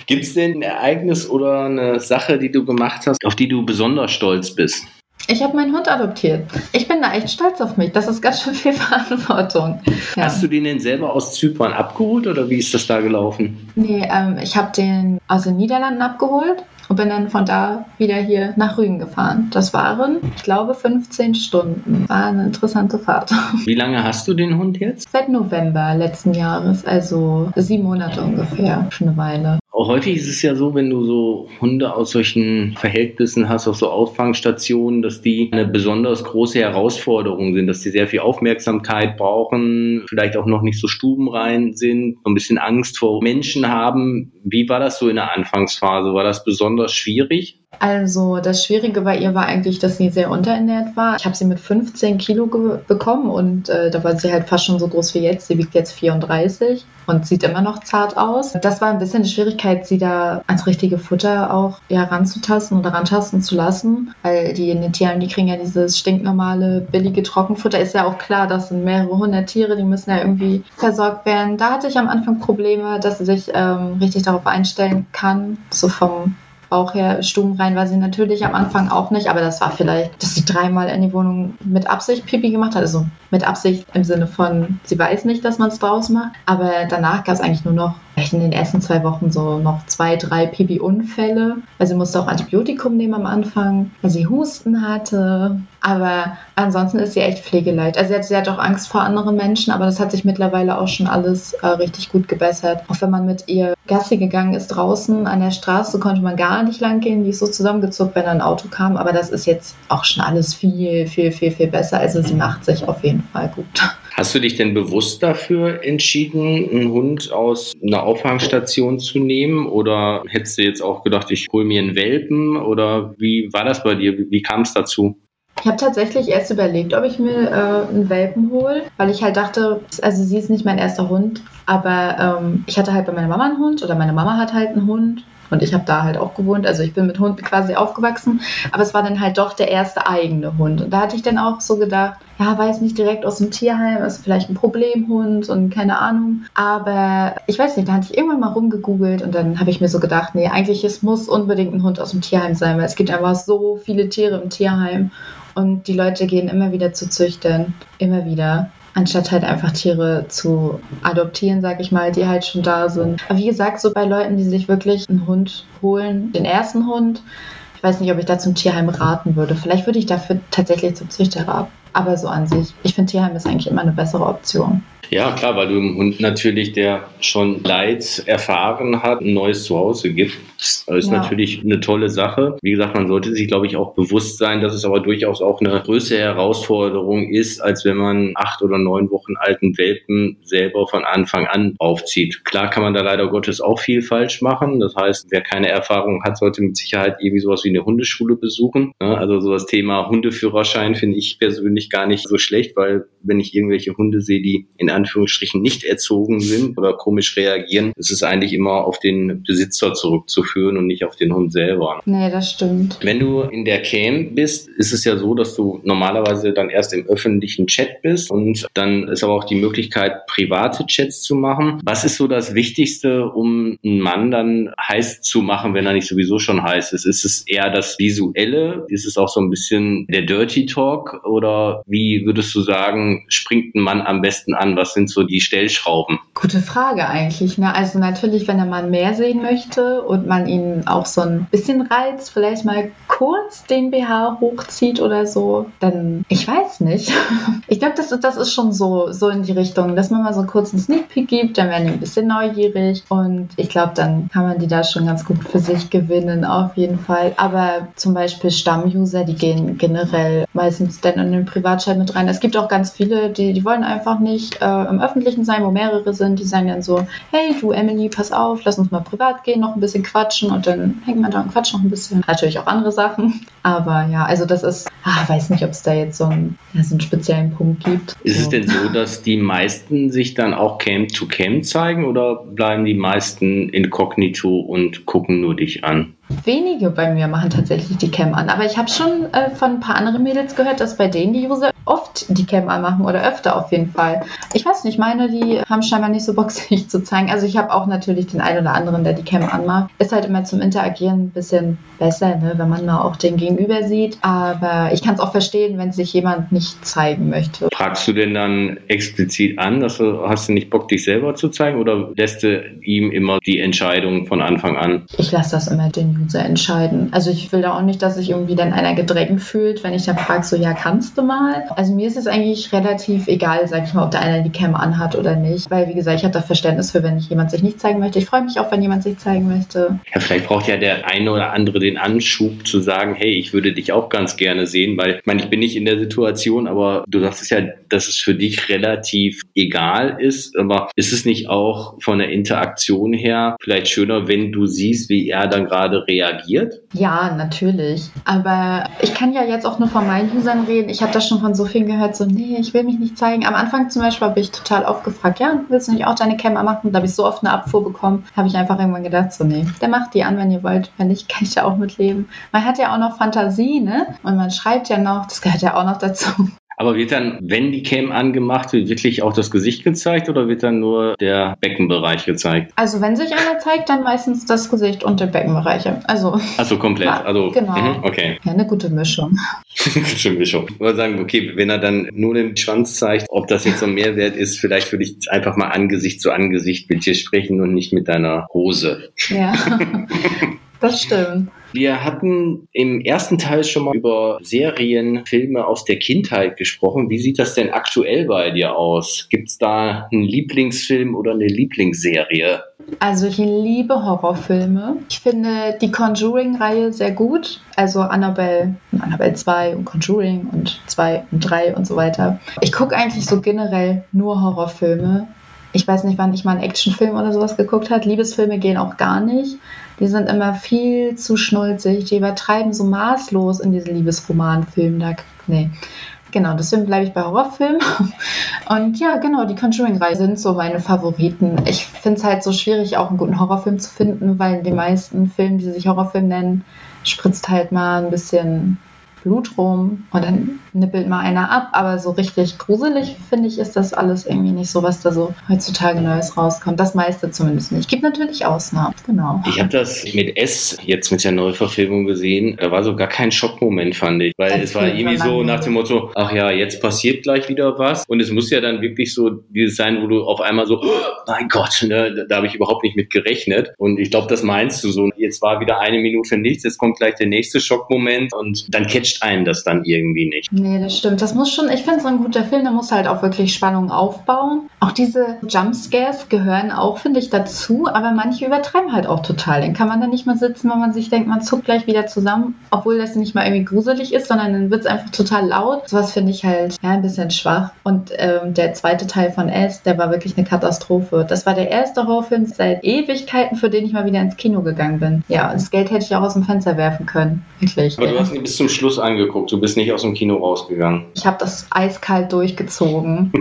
Gibt es denn ein Ereignis oder eine Sache, die du gemacht hast, auf die du besonders stolz bist? Ich habe meinen Hund adoptiert. Ich bin da echt stolz auf mich. Das ist ganz schön viel Verantwortung. Ja. Hast du den denn selber aus Zypern abgeholt oder wie ist das da gelaufen? Nee, ähm, ich habe den aus den Niederlanden abgeholt und bin dann von da wieder hier nach Rügen gefahren. Das waren, ich glaube, fünfzehn Stunden. War eine interessante Fahrt. Wie lange hast du den Hund jetzt? Seit November letzten Jahres, also sieben Monate ungefähr. Schon eine Weile. Häufig ist es ja so, wenn du so Hunde aus solchen Verhältnissen hast, auf so Auffangstationen, dass die eine besonders große Herausforderung sind, dass die sehr viel Aufmerksamkeit brauchen, vielleicht auch noch nicht so stubenrein sind, so ein bisschen Angst vor Menschen haben. Wie war das so in der Anfangsphase? War das besonders schwierig? Also das Schwierige bei ihr war eigentlich, dass sie sehr unterernährt war. Ich habe sie mit fünfzehn Kilo ge- bekommen und äh, da war sie halt fast schon so groß wie jetzt. Sie wiegt jetzt vierunddreißig und sieht immer noch zart aus. Das war ein bisschen eine Schwierigkeit, sie da ans richtige Futter auch ja, ranzutasten oder rantasten zu lassen, weil die in den Tierheimen, die kriegen ja dieses stinknormale, billige Trockenfutter. Ist ja auch klar, das sind mehrere hundert Tiere, die müssen ja irgendwie versorgt werden. Da hatte ich am Anfang Probleme, dass sie sich ähm, richtig darauf einstellen kann, so vom auch her stumm rein, war sie natürlich am Anfang auch nicht, aber das war vielleicht, dass sie dreimal in die Wohnung mit Absicht Pipi gemacht hat, also mit Absicht im Sinne von, sie weiß nicht, dass man es draus macht, aber danach gab es eigentlich nur noch, vielleicht in den ersten zwei Wochen so noch zwei, drei Pipi-Unfälle, weil sie musste auch Antibiotikum nehmen am Anfang, weil sie Husten hatte, aber ansonsten ist sie echt pflegeleicht. Also sie hat, sie hat auch Angst vor anderen Menschen, aber das hat sich mittlerweile auch schon alles äh, richtig gut gebessert. Auch wenn man mit ihr Gassi gegangen ist draußen an der Straße, konnte man gar nicht lang gehen, die ist so zusammengezuckt, wenn ein Auto kam, aber das ist jetzt auch schon alles viel, viel, viel, viel besser, also sie macht sich auf jeden Fall gut. Hast du dich denn bewusst dafür entschieden, einen Hund aus einer Auffangstation zu nehmen oder hättest du jetzt auch gedacht, ich hole mir einen Welpen oder wie war das bei dir, wie kam es dazu? Ich habe tatsächlich erst überlegt, ob ich mir äh, einen Welpen hole, weil ich halt dachte, also sie ist nicht mein erster Hund, aber ähm, ich hatte halt bei meiner Mama einen Hund oder meine Mama hat halt einen Hund. Und ich habe da halt auch gewohnt, also ich bin mit Hunden quasi aufgewachsen, aber es war dann halt doch der erste eigene Hund. Und da hatte ich dann auch so gedacht, ja, weiß nicht, direkt aus dem Tierheim, ist vielleicht ein Problemhund und keine Ahnung. Aber ich weiß nicht, da hatte ich irgendwann mal rumgegoogelt und dann habe ich mir so gedacht, nee, eigentlich es muss unbedingt ein Hund aus dem Tierheim sein, weil es gibt einfach so viele Tiere im Tierheim und die Leute gehen immer wieder zu Züchtern, immer wieder. Anstatt halt einfach Tiere zu adoptieren, sag ich mal, die halt schon da sind. Aber wie gesagt, so bei Leuten, die sich wirklich einen Hund holen, den ersten Hund, ich weiß nicht, ob ich da zum Tierheim raten würde. Vielleicht würde ich dafür tatsächlich zum Züchter Aber so an sich, ich finde Tierheim ist eigentlich immer eine bessere Option. Ja, klar, weil du dem Hund natürlich, der schon Leid erfahren hat, ein neues Zuhause gibt. Das ist ja natürlich eine tolle Sache. Wie gesagt, man sollte sich, glaube ich, auch bewusst sein, dass es aber durchaus auch eine größere Herausforderung ist, als wenn man acht oder neun Wochen alten Welpen selber von Anfang an aufzieht. Klar kann man da leider Gottes auch viel falsch machen. Das heißt, wer keine Erfahrung hat, sollte mit Sicherheit irgendwie sowas wie eine Hundeschule besuchen. Also so das Thema Hundeführerschein finde ich persönlich gar nicht so schlecht, weil wenn ich irgendwelche Hunde sehe, die in Anführungsstrichen nicht erzogen sind oder komisch reagieren, ist es eigentlich immer auf den Besitzer zurückzuführen und nicht auf den Hund selber. Nee, das stimmt. Wenn du in der Cam bist, ist es ja so, dass du normalerweise dann erst im öffentlichen Chat bist und dann ist aber auch die Möglichkeit, private Chats zu machen. Was ist so das Wichtigste, um einen Mann dann heiß zu machen, wenn er nicht sowieso schon heiß ist? Ist es eher das Visuelle? Ist es auch so ein bisschen der Dirty Talk? Oder wie würdest du sagen, springt ein Mann am besten an? Was sind so die Stellschrauben? Gute Frage eigentlich. Ne? Also natürlich, wenn der Mann mehr sehen möchte und man ihn auch so ein bisschen reizt, vielleicht mal kurz den B H hochzieht oder so, dann, ich weiß nicht. Ich glaube, das ist, das ist schon so, so in die Richtung, dass man mal so kurz einen Sneak Peek gibt, dann werden die ein bisschen neugierig und ich glaube, dann kann man die da schon ganz gut für sich gewinnen, auf jeden Fall. Aber zum Beispiel Stammuser, die gehen generell meistens dann in den Privatchat mit rein. Es gibt auch ganz viele, die, die wollen einfach nicht äh, im Öffentlichen sein, wo mehrere sind, die sagen dann so, hey, du Emelie, pass auf, lass uns mal privat gehen, noch ein bisschen quatschen und dann hängt man da und quatscht noch ein bisschen. Natürlich auch andere Sachen, aber ja, also das ist, ach, weiß nicht, ob es da jetzt so einen, ja, so einen speziellen Punkt gibt. Ist so. Es denn so, dass die meisten sich dann auch Cam-to-Cam zeigen oder bleiben die meisten inkognito und gucken nur dich an? Wenige bei mir machen tatsächlich die Cam an, aber ich habe schon äh, von ein paar anderen Mädels gehört, dass bei denen die User oft die Cam anmachen oder öfter auf jeden Fall. Ich weiß nicht, meine, die haben scheinbar nicht so Bock, sich zu zeigen. Also ich habe auch natürlich den einen oder anderen, der die Cam anmacht. Ist halt immer zum Interagieren ein bisschen besser, ne, wenn man mal auch den Gegenüber sieht, aber ich kann es auch verstehen, wenn sich jemand nicht zeigen möchte. Fragst du denn dann explizit an, dass du, hast du nicht Bock, dich selber zu zeigen oder lässt du ihm immer die Entscheidung von Anfang an? Ich lasse das immer den User entscheiden. Also ich will da auch nicht, dass sich irgendwie dann einer gedrängt fühlt, wenn ich dann frage, so, ja, kannst du mal? Also mir ist es eigentlich relativ egal, sag ich mal, ob da einer die Cam anhat oder nicht, weil wie gesagt, ich habe da Verständnis für, wenn jemand sich nicht zeigen möchte. Ich freue mich auch, wenn jemand sich zeigen möchte. Ja, vielleicht braucht ja der eine oder andere den Anschub zu sagen, hey, ich würde dich auch ganz gerne sehen, weil ich meine, ich bin nicht in der Situation, aber du sagst es ja, dass es für dich relativ egal ist, aber ist es nicht auch von der Interaktion her vielleicht schöner, wenn du siehst, wie er dann gerade reagiert? Ja, natürlich. Aber ich kann ja jetzt auch nur von meinen Usern reden. Ich habe das schon von so vielen gehört, so, nee, ich will mich nicht zeigen. Am Anfang zum Beispiel habe ich total aufgefragt, ja, willst du nicht auch deine Cam anmachen? Da habe ich so oft eine Abfuhr bekommen, habe ich einfach irgendwann gedacht, so, nee, der macht die an, wenn ihr wollt. Wenn nicht, kann ich da auch mitleben. Man hat ja auch noch Fantasie, ne? Und man schreibt ja noch, das gehört ja auch noch dazu. Aber wird dann, wenn die Cam angemacht wird, wirklich auch das Gesicht gezeigt oder wird dann nur der Beckenbereich gezeigt? Also wenn sich einer zeigt, dann meistens das Gesicht und der Beckenbereich. Also Ach so, komplett. Ja, also, genau. Mm, okay. Ja, eine gute Mischung. Gute Mischung. Ich würde sagen, okay, wenn er dann nur den Schwanz zeigt, ob das jetzt so ein Mehrwert ist, vielleicht würde ich einfach mal Angesicht zu Angesicht mit dir sprechen und nicht mit deiner Hose. Ja, das stimmt. Wir hatten im ersten Teil schon mal über Serien, Filme aus der Kindheit gesprochen. Wie sieht das denn aktuell bei dir aus? Gibt's da einen Lieblingsfilm oder eine Lieblingsserie? Also ich liebe Horrorfilme. Ich finde die Conjuring-Reihe sehr gut. Also Annabelle, Annabelle zwei und Conjuring und zwei und drei und so weiter. Ich gucke eigentlich so generell nur Horrorfilme. Ich weiß nicht, wann ich mal einen Actionfilm oder sowas geguckt habe. Liebesfilme gehen auch gar nicht. Die sind immer viel zu schnulzig. Die übertreiben so maßlos in diesen Liebesromanfilmen. Da, nee. Genau, deswegen bleibe ich bei Horrorfilmen. Und ja, genau, die Conjuring-Reihe sind so meine Favoriten. Ich finde es halt so schwierig, auch einen guten Horrorfilm zu finden, weil in den meisten Filmen, die sich Horrorfilm nennen, spritzt halt mal ein bisschen Blut rum und dann nippelt mal einer ab, aber so richtig gruselig, finde ich, ist das alles irgendwie nicht so, was da so heutzutage Neues rauskommt. Das meiste zumindest nicht. Gibt natürlich Ausnahmen, genau. Ich habe das mit S jetzt mit der Neuverfilmung gesehen, da war so gar kein Schockmoment, fand ich, weil das es war irgendwie so nach dem Motto, ach ja, jetzt passiert gleich wieder was und es muss ja dann wirklich so dieses sein, wo du auf einmal so, oh mein Gott, ne, da habe ich überhaupt nicht mit gerechnet und ich glaube, das meinst du so, jetzt war wieder eine Minute nichts, jetzt kommt gleich der nächste Schockmoment und dann catcht einen das dann irgendwie nicht. Nee, das stimmt. Das muss schon, ich finde so ein guter Film, der muss halt auch wirklich Spannung aufbauen. Auch diese Jumpscares gehören auch, finde ich, dazu, aber manche übertreiben halt auch total. Den kann man dann nicht mehr sitzen, wenn man sich denkt, man zuckt gleich wieder zusammen, obwohl das nicht mal irgendwie gruselig ist, sondern dann wird es einfach total laut. Sowas finde ich halt ja, ein bisschen schwach. Und ähm, der zweite Teil von S, der war wirklich eine Katastrophe. Das war der erste Horrorfilm seit Ewigkeiten, für den ich mal wieder ins Kino gegangen bin. Ja, und das Geld hätte ich auch aus dem Fenster werfen können. Wirklich. Aber du hast ihn bis zum Schluss angeguckt. Du bist nicht aus dem Kino rausgegangen. Ich habe das eiskalt durchgezogen.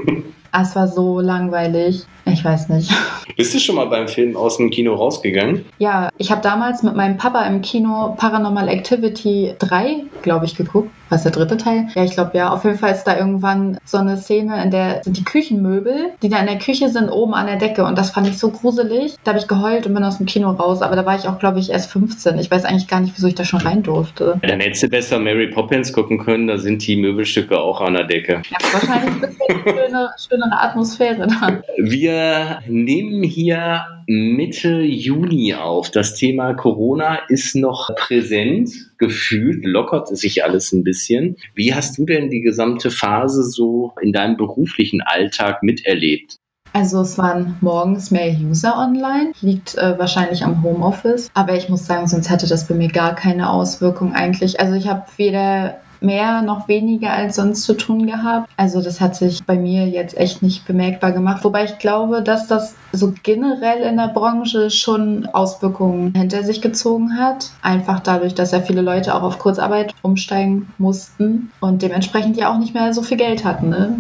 Es war so langweilig. Ich weiß nicht. Bist du schon mal beim Film aus dem Kino rausgegangen? Ja, ich habe damals mit meinem Papa im Kino Paranormal Activity drei, glaube ich, geguckt. Was ist der dritte Teil? Ja, ich glaube, ja. Auf jeden Fall ist da irgendwann so eine Szene, in der sind die Küchenmöbel, die da in der Küche sind, oben an der Decke. Und das fand ich so gruselig. Da habe ich geheult und bin aus dem Kino raus. Aber da war ich auch, glaube ich, erst fünfzehn. Ich weiß eigentlich gar nicht, wieso ich da schon rein durfte. Ja, dann hättest du besser Mary Poppins gucken können. Da sind die Möbelstücke auch an der Decke. Ja, wahrscheinlich ein bisschen schöne, schönere Atmosphäre da. Wir Wir nehmen hier Mitte Juni auf. Das Thema Corona ist noch präsent, gefühlt lockert es sich alles ein bisschen. Wie hast du denn die gesamte Phase so in deinem beruflichen Alltag miterlebt? Also es waren morgens mehr User online, liegt äh, wahrscheinlich am Homeoffice. Aber ich muss sagen, sonst hatte das bei mir gar keine Auswirkung eigentlich. Also ich habe weder mehr noch weniger als sonst zu tun gehabt. Also das hat sich bei mir jetzt echt nicht bemerkbar gemacht. Wobei ich glaube, dass das so generell in der Branche schon Auswirkungen hinter sich gezogen hat. Einfach dadurch, dass ja viele Leute auch auf Kurzarbeit umsteigen mussten und dementsprechend ja auch nicht mehr so viel Geld hatten, ne?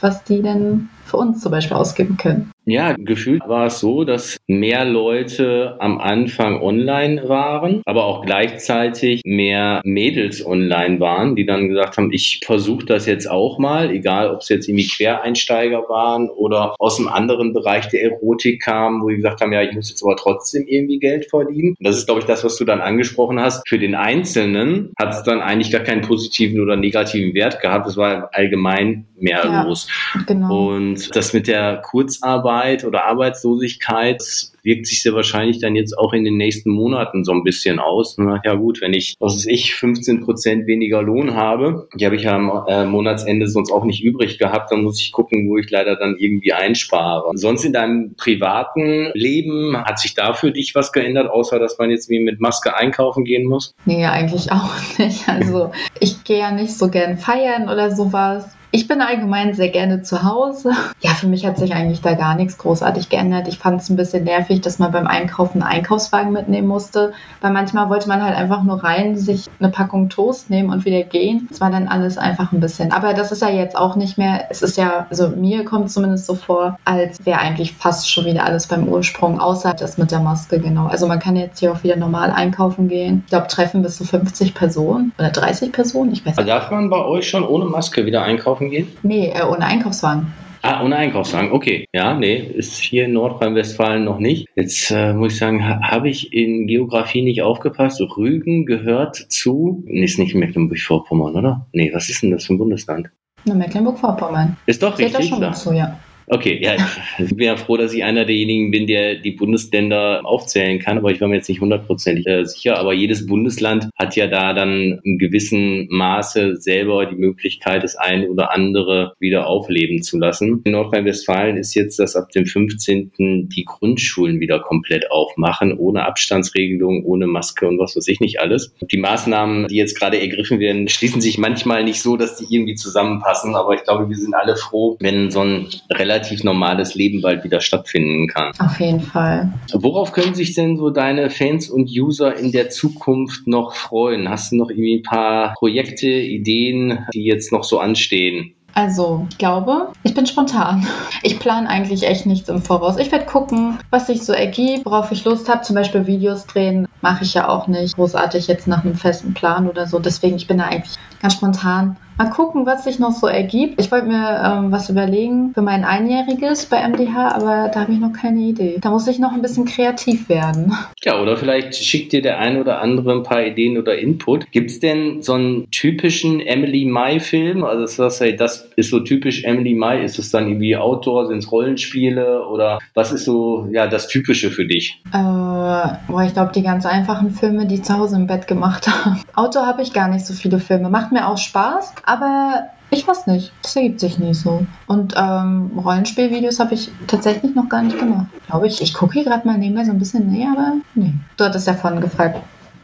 Was die denn für uns zum Beispiel ausgeben können. Ja, gefühlt war es so, dass mehr Leute am Anfang online waren, aber auch gleichzeitig mehr Mädels online waren, die dann gesagt haben, ich versuche das jetzt auch mal, egal ob es jetzt irgendwie Quereinsteiger waren oder aus einem anderen Bereich der Erotik kamen, wo die gesagt haben, ja, ich muss jetzt aber trotzdem irgendwie Geld verdienen. Und das ist, glaube ich, das, was du dann angesprochen hast. Für den Einzelnen hat es dann eigentlich gar keinen positiven oder negativen Wert gehabt. Es war allgemein mehr ja, los. Genau. Und das mit der Kurzarbeit oder Arbeitslosigkeit wirkt sich sehr wahrscheinlich dann jetzt auch in den nächsten Monaten so ein bisschen aus. Na, ja gut, wenn ich, was weiß ich, fünfzehn Prozent weniger Lohn habe, die habe ich ja am äh, Monatsende sonst auch nicht übrig gehabt, dann muss ich gucken, wo ich leider dann irgendwie einspare. Sonst in deinem privaten Leben, hat sich da für dich was geändert, außer dass man jetzt wie mit Maske einkaufen gehen muss? Nee, eigentlich auch nicht. Also ich gehe ja nicht so gern feiern oder sowas. Ich bin allgemein sehr gerne zu Hause. Ja, für mich hat sich eigentlich da gar nichts großartig geändert. Ich fand es ein bisschen nervig, dass man beim Einkaufen einen Einkaufswagen mitnehmen musste, weil manchmal wollte man halt einfach nur rein, sich eine Packung Toast nehmen und wieder gehen. Das war dann alles einfach ein bisschen. Aber das ist ja jetzt auch nicht mehr, es ist ja, also mir kommt zumindest so vor, als wäre eigentlich fast schon wieder alles beim Ursprung, außer das mit der Maske, genau. Also man kann jetzt hier auch wieder normal einkaufen gehen. Ich glaube, treffen bis zu fünfzig Personen oder dreißig Personen, ich weiß nicht. Darf man bei euch schon ohne Maske wieder einkaufen gehen? Nee, ohne Einkaufswagen. Ah, ohne Einkaufswagen, okay. Ja, nee, ist hier in Nordrhein-Westfalen noch nicht. Jetzt äh, muss ich sagen, ha- habe ich in Geografie nicht aufgepasst. Rügen gehört zu, ist nicht Mecklenburg-Vorpommern, oder? Nee, was ist denn das für ein Bundesland? Na, Mecklenburg-Vorpommern. Ist doch richtig, steht da schon dazu, ja. Okay, ja, ich bin ja froh, dass ich einer derjenigen bin, der die Bundesländer aufzählen kann, aber ich war mir jetzt nicht hundertprozentig sicher, aber jedes Bundesland hat ja da dann in gewissem Maße selber die Möglichkeit, das eine oder andere wieder aufleben zu lassen. In Nordrhein-Westfalen ist jetzt, dass ab dem fünfzehnten die Grundschulen wieder komplett aufmachen, ohne Abstandsregelung, ohne Maske und was weiß ich nicht alles. Die Maßnahmen, die jetzt gerade ergriffen werden, schließen sich manchmal nicht so, dass die irgendwie zusammenpassen, aber ich glaube, wir sind alle froh, wenn so ein relativ relativ normales Leben bald wieder stattfinden kann. Auf jeden Fall. Worauf können sich denn so deine Fans und User in der Zukunft noch freuen? Hast du noch irgendwie ein paar Projekte, Ideen, die jetzt noch so anstehen? Also, ich glaube, ich bin spontan. Ich plane eigentlich echt nichts im Voraus. Ich werde gucken, was sich so ergibt, worauf ich Lust habe. Zum Beispiel Videos drehen mache ich ja auch nicht großartig jetzt nach einem festen Plan oder so. Deswegen, ich bin da eigentlich ganz spontan Mal gucken, was sich noch so ergibt. Ich wollte mir ähm, was überlegen für mein Einjähriges bei M D H, aber da habe ich noch keine Idee. Da muss ich noch ein bisschen kreativ werden. Ja, oder vielleicht schickt dir der ein oder andere ein paar Ideen oder Input. Gibt es denn so einen typischen Emelie Mai-Film? Also das heißt, hey, das ist so typisch Emelie Mai. Ist es dann irgendwie Outdoor, sind es Rollenspiele oder was ist so ja das Typische für dich? Äh, boah, ich glaube, die ganz einfachen Filme, die ich zu Hause im Bett gemacht habe. Outdoor habe ich gar nicht so viele Filme. Macht mir auch Spaß, aber ich weiß nicht, das ergibt sich nicht so. Und ähm, Rollenspielvideos habe ich tatsächlich noch gar nicht gemacht. Glaube ich, ich gucke hier gerade mal nebenbei so ein bisschen näher, aber nee. Du hattest ja vorhin gefragt,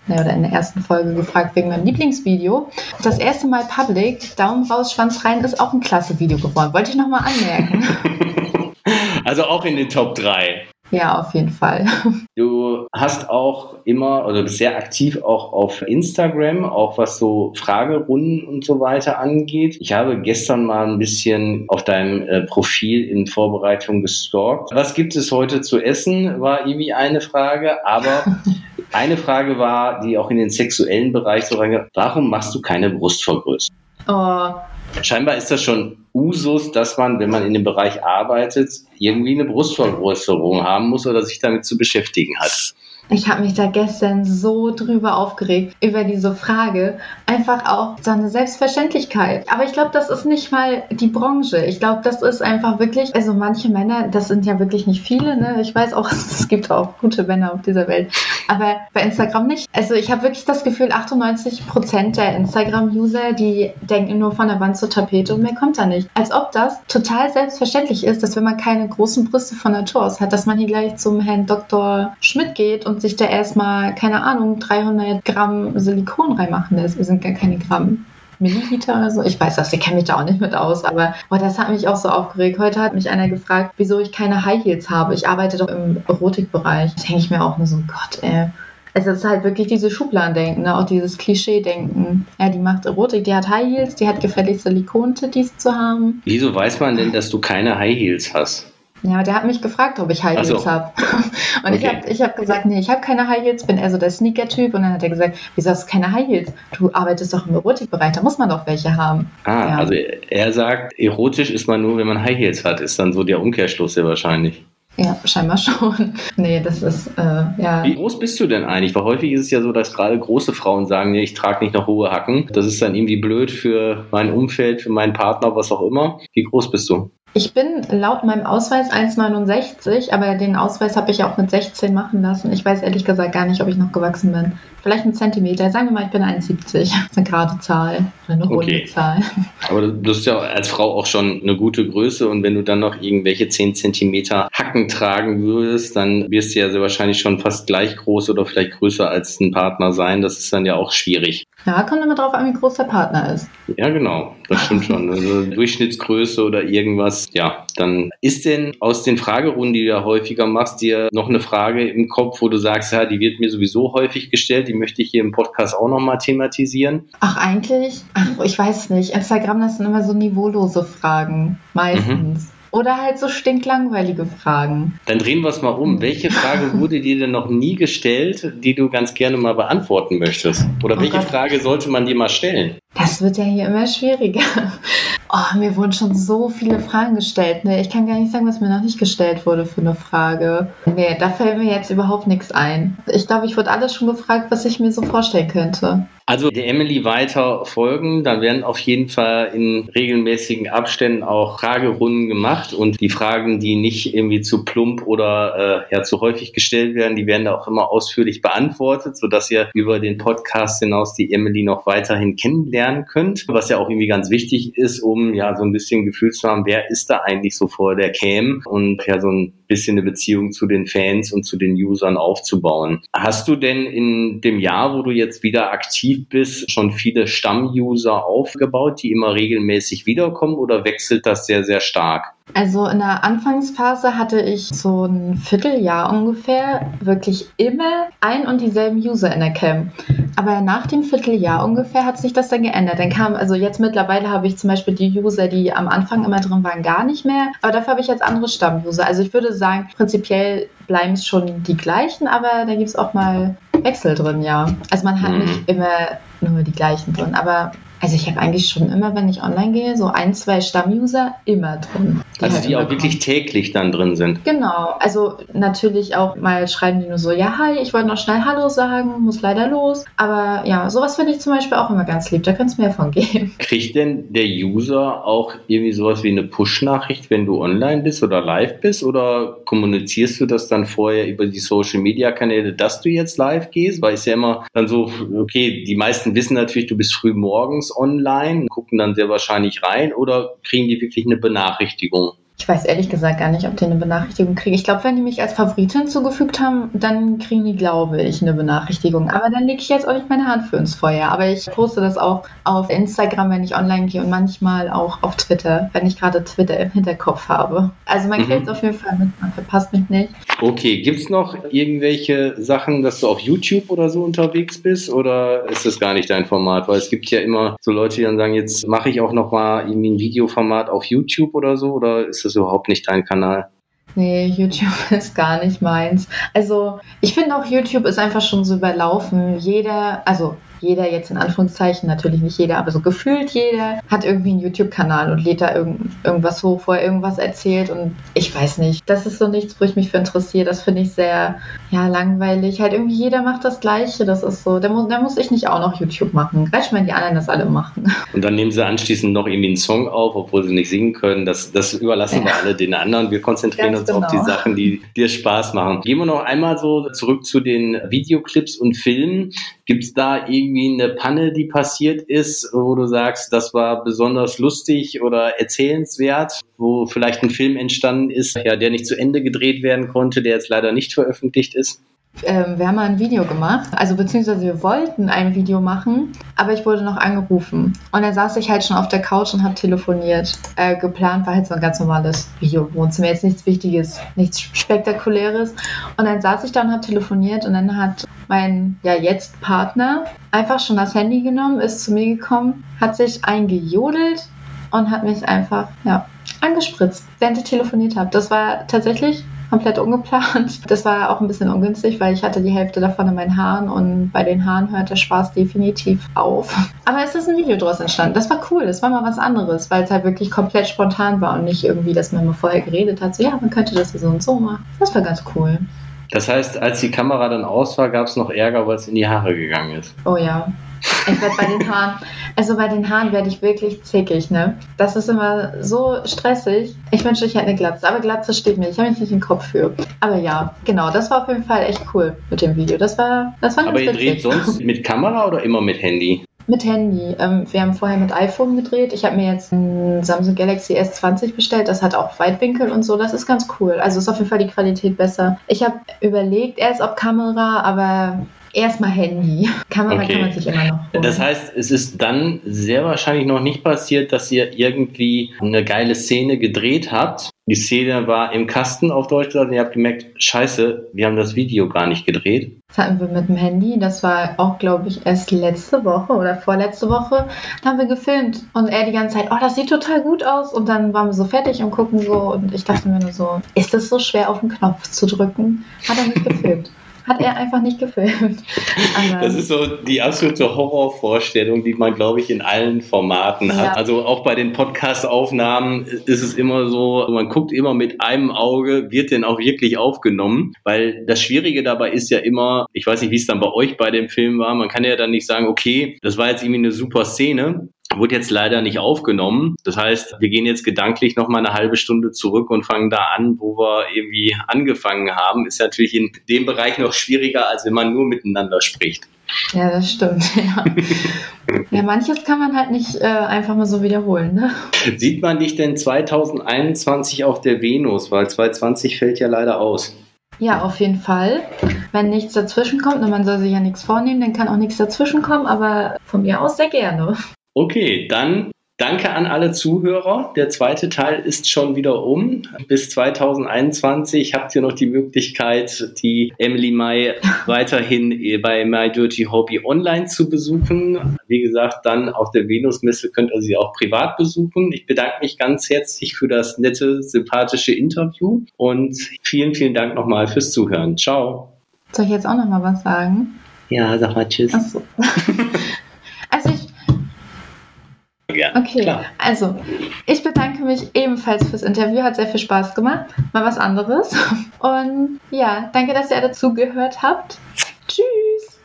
ne, oder in der ersten Folge gefragt wegen meinem Lieblingsvideo. Das erste Mal Public, Daumen raus, Schwanz rein, ist auch ein klasse Video geworden. Wollte ich nochmal anmerken. Also auch in den Top drei. Ja, auf jeden Fall. Du hast auch immer, oder bist sehr aktiv auch auf Instagram, auch was so Fragerunden und so weiter angeht. Ich habe gestern mal ein bisschen auf deinem äh, Profil in Vorbereitung gestalkt. Was gibt es heute zu essen, war irgendwie eine Frage, aber eine Frage war, die auch in den sexuellen Bereich so reingeht, warum machst du keine Brustvergrößerung? Oh. Scheinbar ist das schon Usus, dass man, wenn man in dem Bereich arbeitet, irgendwie eine Brustvergrößerung haben muss oder sich damit zu beschäftigen hat. Ich habe mich da gestern so drüber aufgeregt, über diese Frage. Einfach auch so eine Selbstverständlichkeit. Aber ich glaube, das ist nicht mal die Branche. Ich glaube, das ist einfach wirklich, also manche Männer, das sind ja wirklich nicht viele, ne? Ich weiß auch, es gibt auch gute Männer auf dieser Welt, aber bei Instagram nicht. Also ich habe wirklich das Gefühl, achtundneunzig Prozent der Instagram-User, die denken nur von der Wand zur Tapete und mehr kommt da nicht. Als ob das total selbstverständlich ist, dass wenn man keine großen Brüste von Natur aus hat, dass man hier gleich zum Herrn Doktor Schmidt geht und und sich da erstmal, keine Ahnung, dreihundert Gramm Silikon reinmachen lässt. Wir sind gar keine Gramm. Milliliter oder so. Ich weiß das, ich kenne mich da auch nicht mit aus, aber boah, das hat mich auch so aufgeregt. Heute hat mich einer gefragt, wieso ich keine High Heels habe. Ich arbeite doch im Erotikbereich. Da denke ich mir auch nur so, Gott, ey. Also es ist halt wirklich diese Schubladendenken, ne? Auch dieses Klischee-Denken. Ja, die macht Erotik, die hat High Heels, die hat gefälligst Silikon-Titties zu haben. Wieso weiß man denn, dass du keine High Heels hast? Ja, der hat mich gefragt, ob ich High Heels so. habe. Und okay. ich habe ich hab gesagt, nee, ich habe keine High Heels, bin eher so der Sneaker-Typ. Und dann hat er gesagt, wieso hast du keine High Heels? Du arbeitest doch im Erotikbereich, da muss man doch welche haben. Ah, ja. Also er sagt, erotisch ist man nur, wenn man High Heels hat. Ist dann so der Umkehrschluss sehr wahrscheinlich. Ja, scheinbar schon. Nee, das ist, äh, ja. Wie groß bist du denn eigentlich? Weil häufig ist es ja so, dass gerade große Frauen sagen, nee, ich trage nicht noch hohe Hacken. Das ist dann irgendwie blöd für mein Umfeld, für meinen Partner, was auch immer. Wie groß bist du? Ich bin laut meinem Ausweis eins Komma neunundsechzig, aber den Ausweis habe ich auch mit sechzehn machen lassen. Ich weiß ehrlich gesagt gar nicht, ob ich noch gewachsen bin. Vielleicht einen Zentimeter. Sagen wir mal, ich bin eins Komma siebzig. Das ist eine gerade Zahl, eine runde okay. Zahl. Aber du bist ja als Frau auch schon eine gute Größe und wenn du dann noch irgendwelche zehn Zentimeter Hacken tragen würdest, dann wirst du ja sehr wahrscheinlich schon fast gleich groß oder vielleicht größer als ein Partner sein. Das ist dann ja auch schwierig. Ja, kommt immer drauf an, wie groß der Partner ist. Ja, genau. Das stimmt schon. Also Durchschnittsgröße oder irgendwas. Ja, dann ist denn aus den Fragerunden, die du ja häufiger machst, dir noch eine Frage im Kopf, wo du sagst, ja, die wird mir sowieso häufig gestellt, die möchte ich hier im Podcast auch nochmal thematisieren? Ach, eigentlich? Ach, ich weiß nicht. Instagram, das sind immer so niveaulose Fragen. Meistens. Mhm. Oder halt so stinklangweilige Fragen. Dann drehen wir es mal um. Welche Frage wurde dir denn noch nie gestellt, die du ganz gerne mal beantworten möchtest? Oder oh welche Gott. Frage sollte man dir mal stellen? Das wird ja hier immer schwieriger. Oh, mir wurden schon so viele Fragen gestellt. Ne? Ich kann gar nicht sagen, was mir noch nicht gestellt wurde für eine Frage. Nee, da fällt mir jetzt überhaupt nichts ein. Ich glaube, ich wurde alles schon gefragt, was ich mir so vorstellen könnte. Also der Emelie weiter folgen, dann werden auf jeden Fall in regelmäßigen Abständen auch Fragerunden gemacht und die Fragen, die nicht irgendwie zu plump oder äh, ja zu häufig gestellt werden, die werden da auch immer ausführlich beantwortet, sodass ihr über den Podcast hinaus die Emelie noch weiterhin kennenlernen könnt, was ja auch irgendwie ganz wichtig ist, um ja so ein bisschen Gefühl zu haben, wer ist da eigentlich so vor der Cam und ja so ein bisschen eine Beziehung zu den Fans und zu den Usern aufzubauen. Hast du denn in dem Jahr, wo du jetzt wieder aktiv bist, schon viele Stamm-User aufgebaut, die immer regelmäßig wiederkommen oder wechselt das sehr, sehr stark? Also in der Anfangsphase hatte ich so ein Vierteljahr ungefähr wirklich immer ein und dieselben User in der Cam. Aber nach dem Vierteljahr ungefähr hat sich das dann geändert. Dann kam, also jetzt mittlerweile habe ich zum Beispiel die User, die am Anfang immer drin waren, gar nicht mehr. Aber dafür habe ich jetzt andere Stamm-User. Also ich würde sagen, prinzipiell bleiben es schon die gleichen, aber da gibt es auch mal Wechsel drin, ja. Also man hat mhm. nicht immer nur die gleichen drin, aber Also ich habe eigentlich schon immer, wenn ich online gehe, so ein, zwei Stammuser immer drin. Die also halt die auch kommen. Wirklich täglich dann drin sind? Genau, also natürlich auch mal schreiben die nur so, ja, hi, ich wollte noch schnell Hallo sagen, muss leider los. Aber ja, sowas finde ich zum Beispiel auch immer ganz lieb, da kann es mehr von geben. Kriegt denn der User auch irgendwie sowas wie eine Push-Nachricht, wenn du online bist oder live bist? Oder kommunizierst du das dann vorher über die Social-Media-Kanäle, dass du jetzt live gehst? Weil es ja immer dann so, okay, die meisten wissen natürlich, du bist früh morgens online, gucken dann sehr wahrscheinlich rein oder kriegen die wirklich eine Benachrichtigung? Ich weiß ehrlich gesagt gar nicht, ob die eine Benachrichtigung kriegen. Ich glaube, wenn die mich als Favorit hinzugefügt haben, dann kriegen die, glaube ich, eine Benachrichtigung. Aber dann lege ich jetzt auch nicht meine Hand für ins Feuer. Aber ich poste das auch auf Instagram, wenn ich online gehe und manchmal auch auf Twitter, wenn ich gerade Twitter im Hinterkopf habe. Also man mhm. kriegt es auf jeden Fall mit, man verpasst mich nicht. Okay, gibt es noch irgendwelche Sachen, dass du auf YouTube oder so unterwegs bist? Oder ist das gar nicht dein Format? Weil es gibt ja immer so Leute, die dann sagen, jetzt mache ich auch nochmal irgendwie ein Videoformat auf YouTube oder so. Oder ist das ist überhaupt nicht dein Kanal? Nee, YouTube ist gar nicht meins. Also ich finde auch, YouTube ist einfach schon so überlaufen. Jeder, also jeder jetzt in Anführungszeichen, natürlich nicht jeder, aber so gefühlt jeder, hat irgendwie einen YouTube-Kanal und lädt da irgend, irgendwas hoch, wo er irgendwas erzählt und ich weiß nicht. Das ist so nichts, wo ich mich für interessiere. Das finde ich sehr, ja, langweilig. Halt irgendwie jeder macht das Gleiche. Das ist so, da muss, da muss ich nicht auch noch YouTube machen. Gleich wenn die anderen das alle machen. Und dann nehmen sie anschließend noch irgendwie einen Song auf, obwohl sie nicht singen können. Das, das überlassen ja. wir alle den anderen. Wir konzentrieren Ganz uns genau. auf die Sachen, die dir Spaß machen. Gehen wir noch einmal so zurück zu den Videoclips und Filmen. Gibt es da irgendwie eine Panne, die passiert ist, wo du sagst, das war besonders lustig oder erzählenswert, wo vielleicht ein Film entstanden ist, ja, der nicht zu Ende gedreht werden konnte, der jetzt leider nicht veröffentlicht ist? Ähm, wir haben mal ein Video gemacht, also beziehungsweise wir wollten ein Video machen, aber ich wurde noch angerufen. Und dann saß ich halt schon auf der Couch und habe telefoniert. Äh, geplant war halt so ein ganz normales Video, Wohnzimmer, jetzt nichts Wichtiges, nichts Spektakuläres. Und dann saß ich da und habe telefoniert und dann hat mein, ja, jetzt Partner einfach schon das Handy genommen, ist zu mir gekommen, hat sich eingejodelt und hat mich einfach, ja, angespritzt, während ich telefoniert habe. Das war tatsächlich komplett ungeplant. Das war auch ein bisschen ungünstig, weil ich hatte die Hälfte davon in meinen Haaren und bei den Haaren hört der Spaß definitiv auf. Aber es ist ein Video draus entstanden. Das war cool, das war mal was anderes, weil es halt wirklich komplett spontan war und nicht irgendwie, dass man mal vorher geredet hat, so ja, man könnte das so und so machen. Das war ganz cool. Das heißt, als die Kamera dann aus war, gab es noch Ärger, weil es in die Haare gegangen ist. Oh ja. Ich werde bei den Haaren, also bei den Haaren werde ich wirklich zickig, ne? Das ist immer so stressig. Ich wünsche, ich hätte eine Glatze, aber Glatze steht mir. Ich habe mich nicht im Kopf für. Aber ja, genau, das war auf jeden Fall echt cool mit dem Video. Das war, das war ganz witzig. Aber ihr dreht sonst mit Kamera oder immer mit Handy? Mit Handy. Ähm, wir haben vorher mit iPhone gedreht. Ich habe mir jetzt ein Samsung Galaxy S zwanzig bestellt. Das hat auch Weitwinkel und so. Das ist ganz cool. Also ist auf jeden Fall die Qualität besser. Ich habe überlegt erst, ob Kamera, aber erstmal Handy. Kamera okay. kann man sich immer noch holen. Das heißt, es ist dann sehr wahrscheinlich noch nicht passiert, dass ihr irgendwie eine geile Szene gedreht habt. Die Szene war im Kasten auf Deutsch gesagt und ihr habt gemerkt, scheiße, wir haben das Video gar nicht gedreht. Das hatten wir mit dem Handy. Das war auch, glaube ich, erst letzte Woche oder vorletzte Woche. Da haben wir gefilmt und er die ganze Zeit, oh, das sieht total gut aus. Und dann waren wir so fertig und gucken so. Und ich dachte mir nur so, ist das so schwer, auf den Knopf zu drücken? Hat er nicht gefilmt. Hat er einfach nicht gefilmt. Aber das ist so die absolute Horrorvorstellung, die man, glaube ich, in allen Formaten hat. Ja. Also auch bei den Podcast-Aufnahmen ist es immer so, man guckt immer mit einem Auge, wird denn auch wirklich aufgenommen? Weil das Schwierige dabei ist ja immer, ich weiß nicht, wie es dann bei euch bei dem Film war, man kann ja dann nicht sagen, okay, das war jetzt irgendwie eine super Szene, wurde jetzt leider nicht aufgenommen. Das heißt, wir gehen jetzt gedanklich nochmal eine halbe Stunde zurück und fangen da an, wo wir irgendwie angefangen haben. Ist natürlich in dem Bereich noch schwieriger, als wenn man nur miteinander spricht. Ja, das stimmt. Ja, ja, manches kann man halt nicht äh, einfach mal so wiederholen. Ne? Sieht man dich denn zwanzig einundzwanzig auf der Venus? Weil zwanzig zwanzig fällt ja leider aus. Ja, auf jeden Fall. Wenn nichts dazwischen kommt, und man soll sich ja nichts vornehmen, dann kann auch nichts dazwischen kommen, aber von mir aus sehr gerne. Okay, dann danke an alle Zuhörer. Der zweite Teil ist schon wieder um. Bis zwanzig einundzwanzig habt ihr noch die Möglichkeit, die Emelie Mai weiterhin bei My Dirty Hobby online zu besuchen. Wie gesagt, dann auf der Venus-Messe könnt ihr sie auch privat besuchen. Ich bedanke mich ganz herzlich für das nette, sympathische Interview und vielen, vielen Dank nochmal fürs Zuhören. Ciao. Soll ich jetzt auch nochmal was sagen? Ja, sag mal tschüss. Ach so. Also ich gerne. Okay, klar. Also ich bedanke mich ebenfalls fürs Interview. Hat sehr viel Spaß gemacht. Mal was anderes. Und ja, danke, dass ihr dazu gehört habt. Tschüss.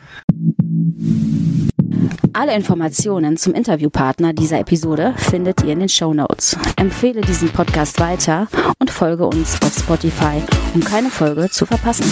Alle Informationen zum Interviewpartner dieser Episode findet ihr in den Shownotes. Empfehle diesen Podcast weiter und folge uns auf Spotify, um keine Folge zu verpassen.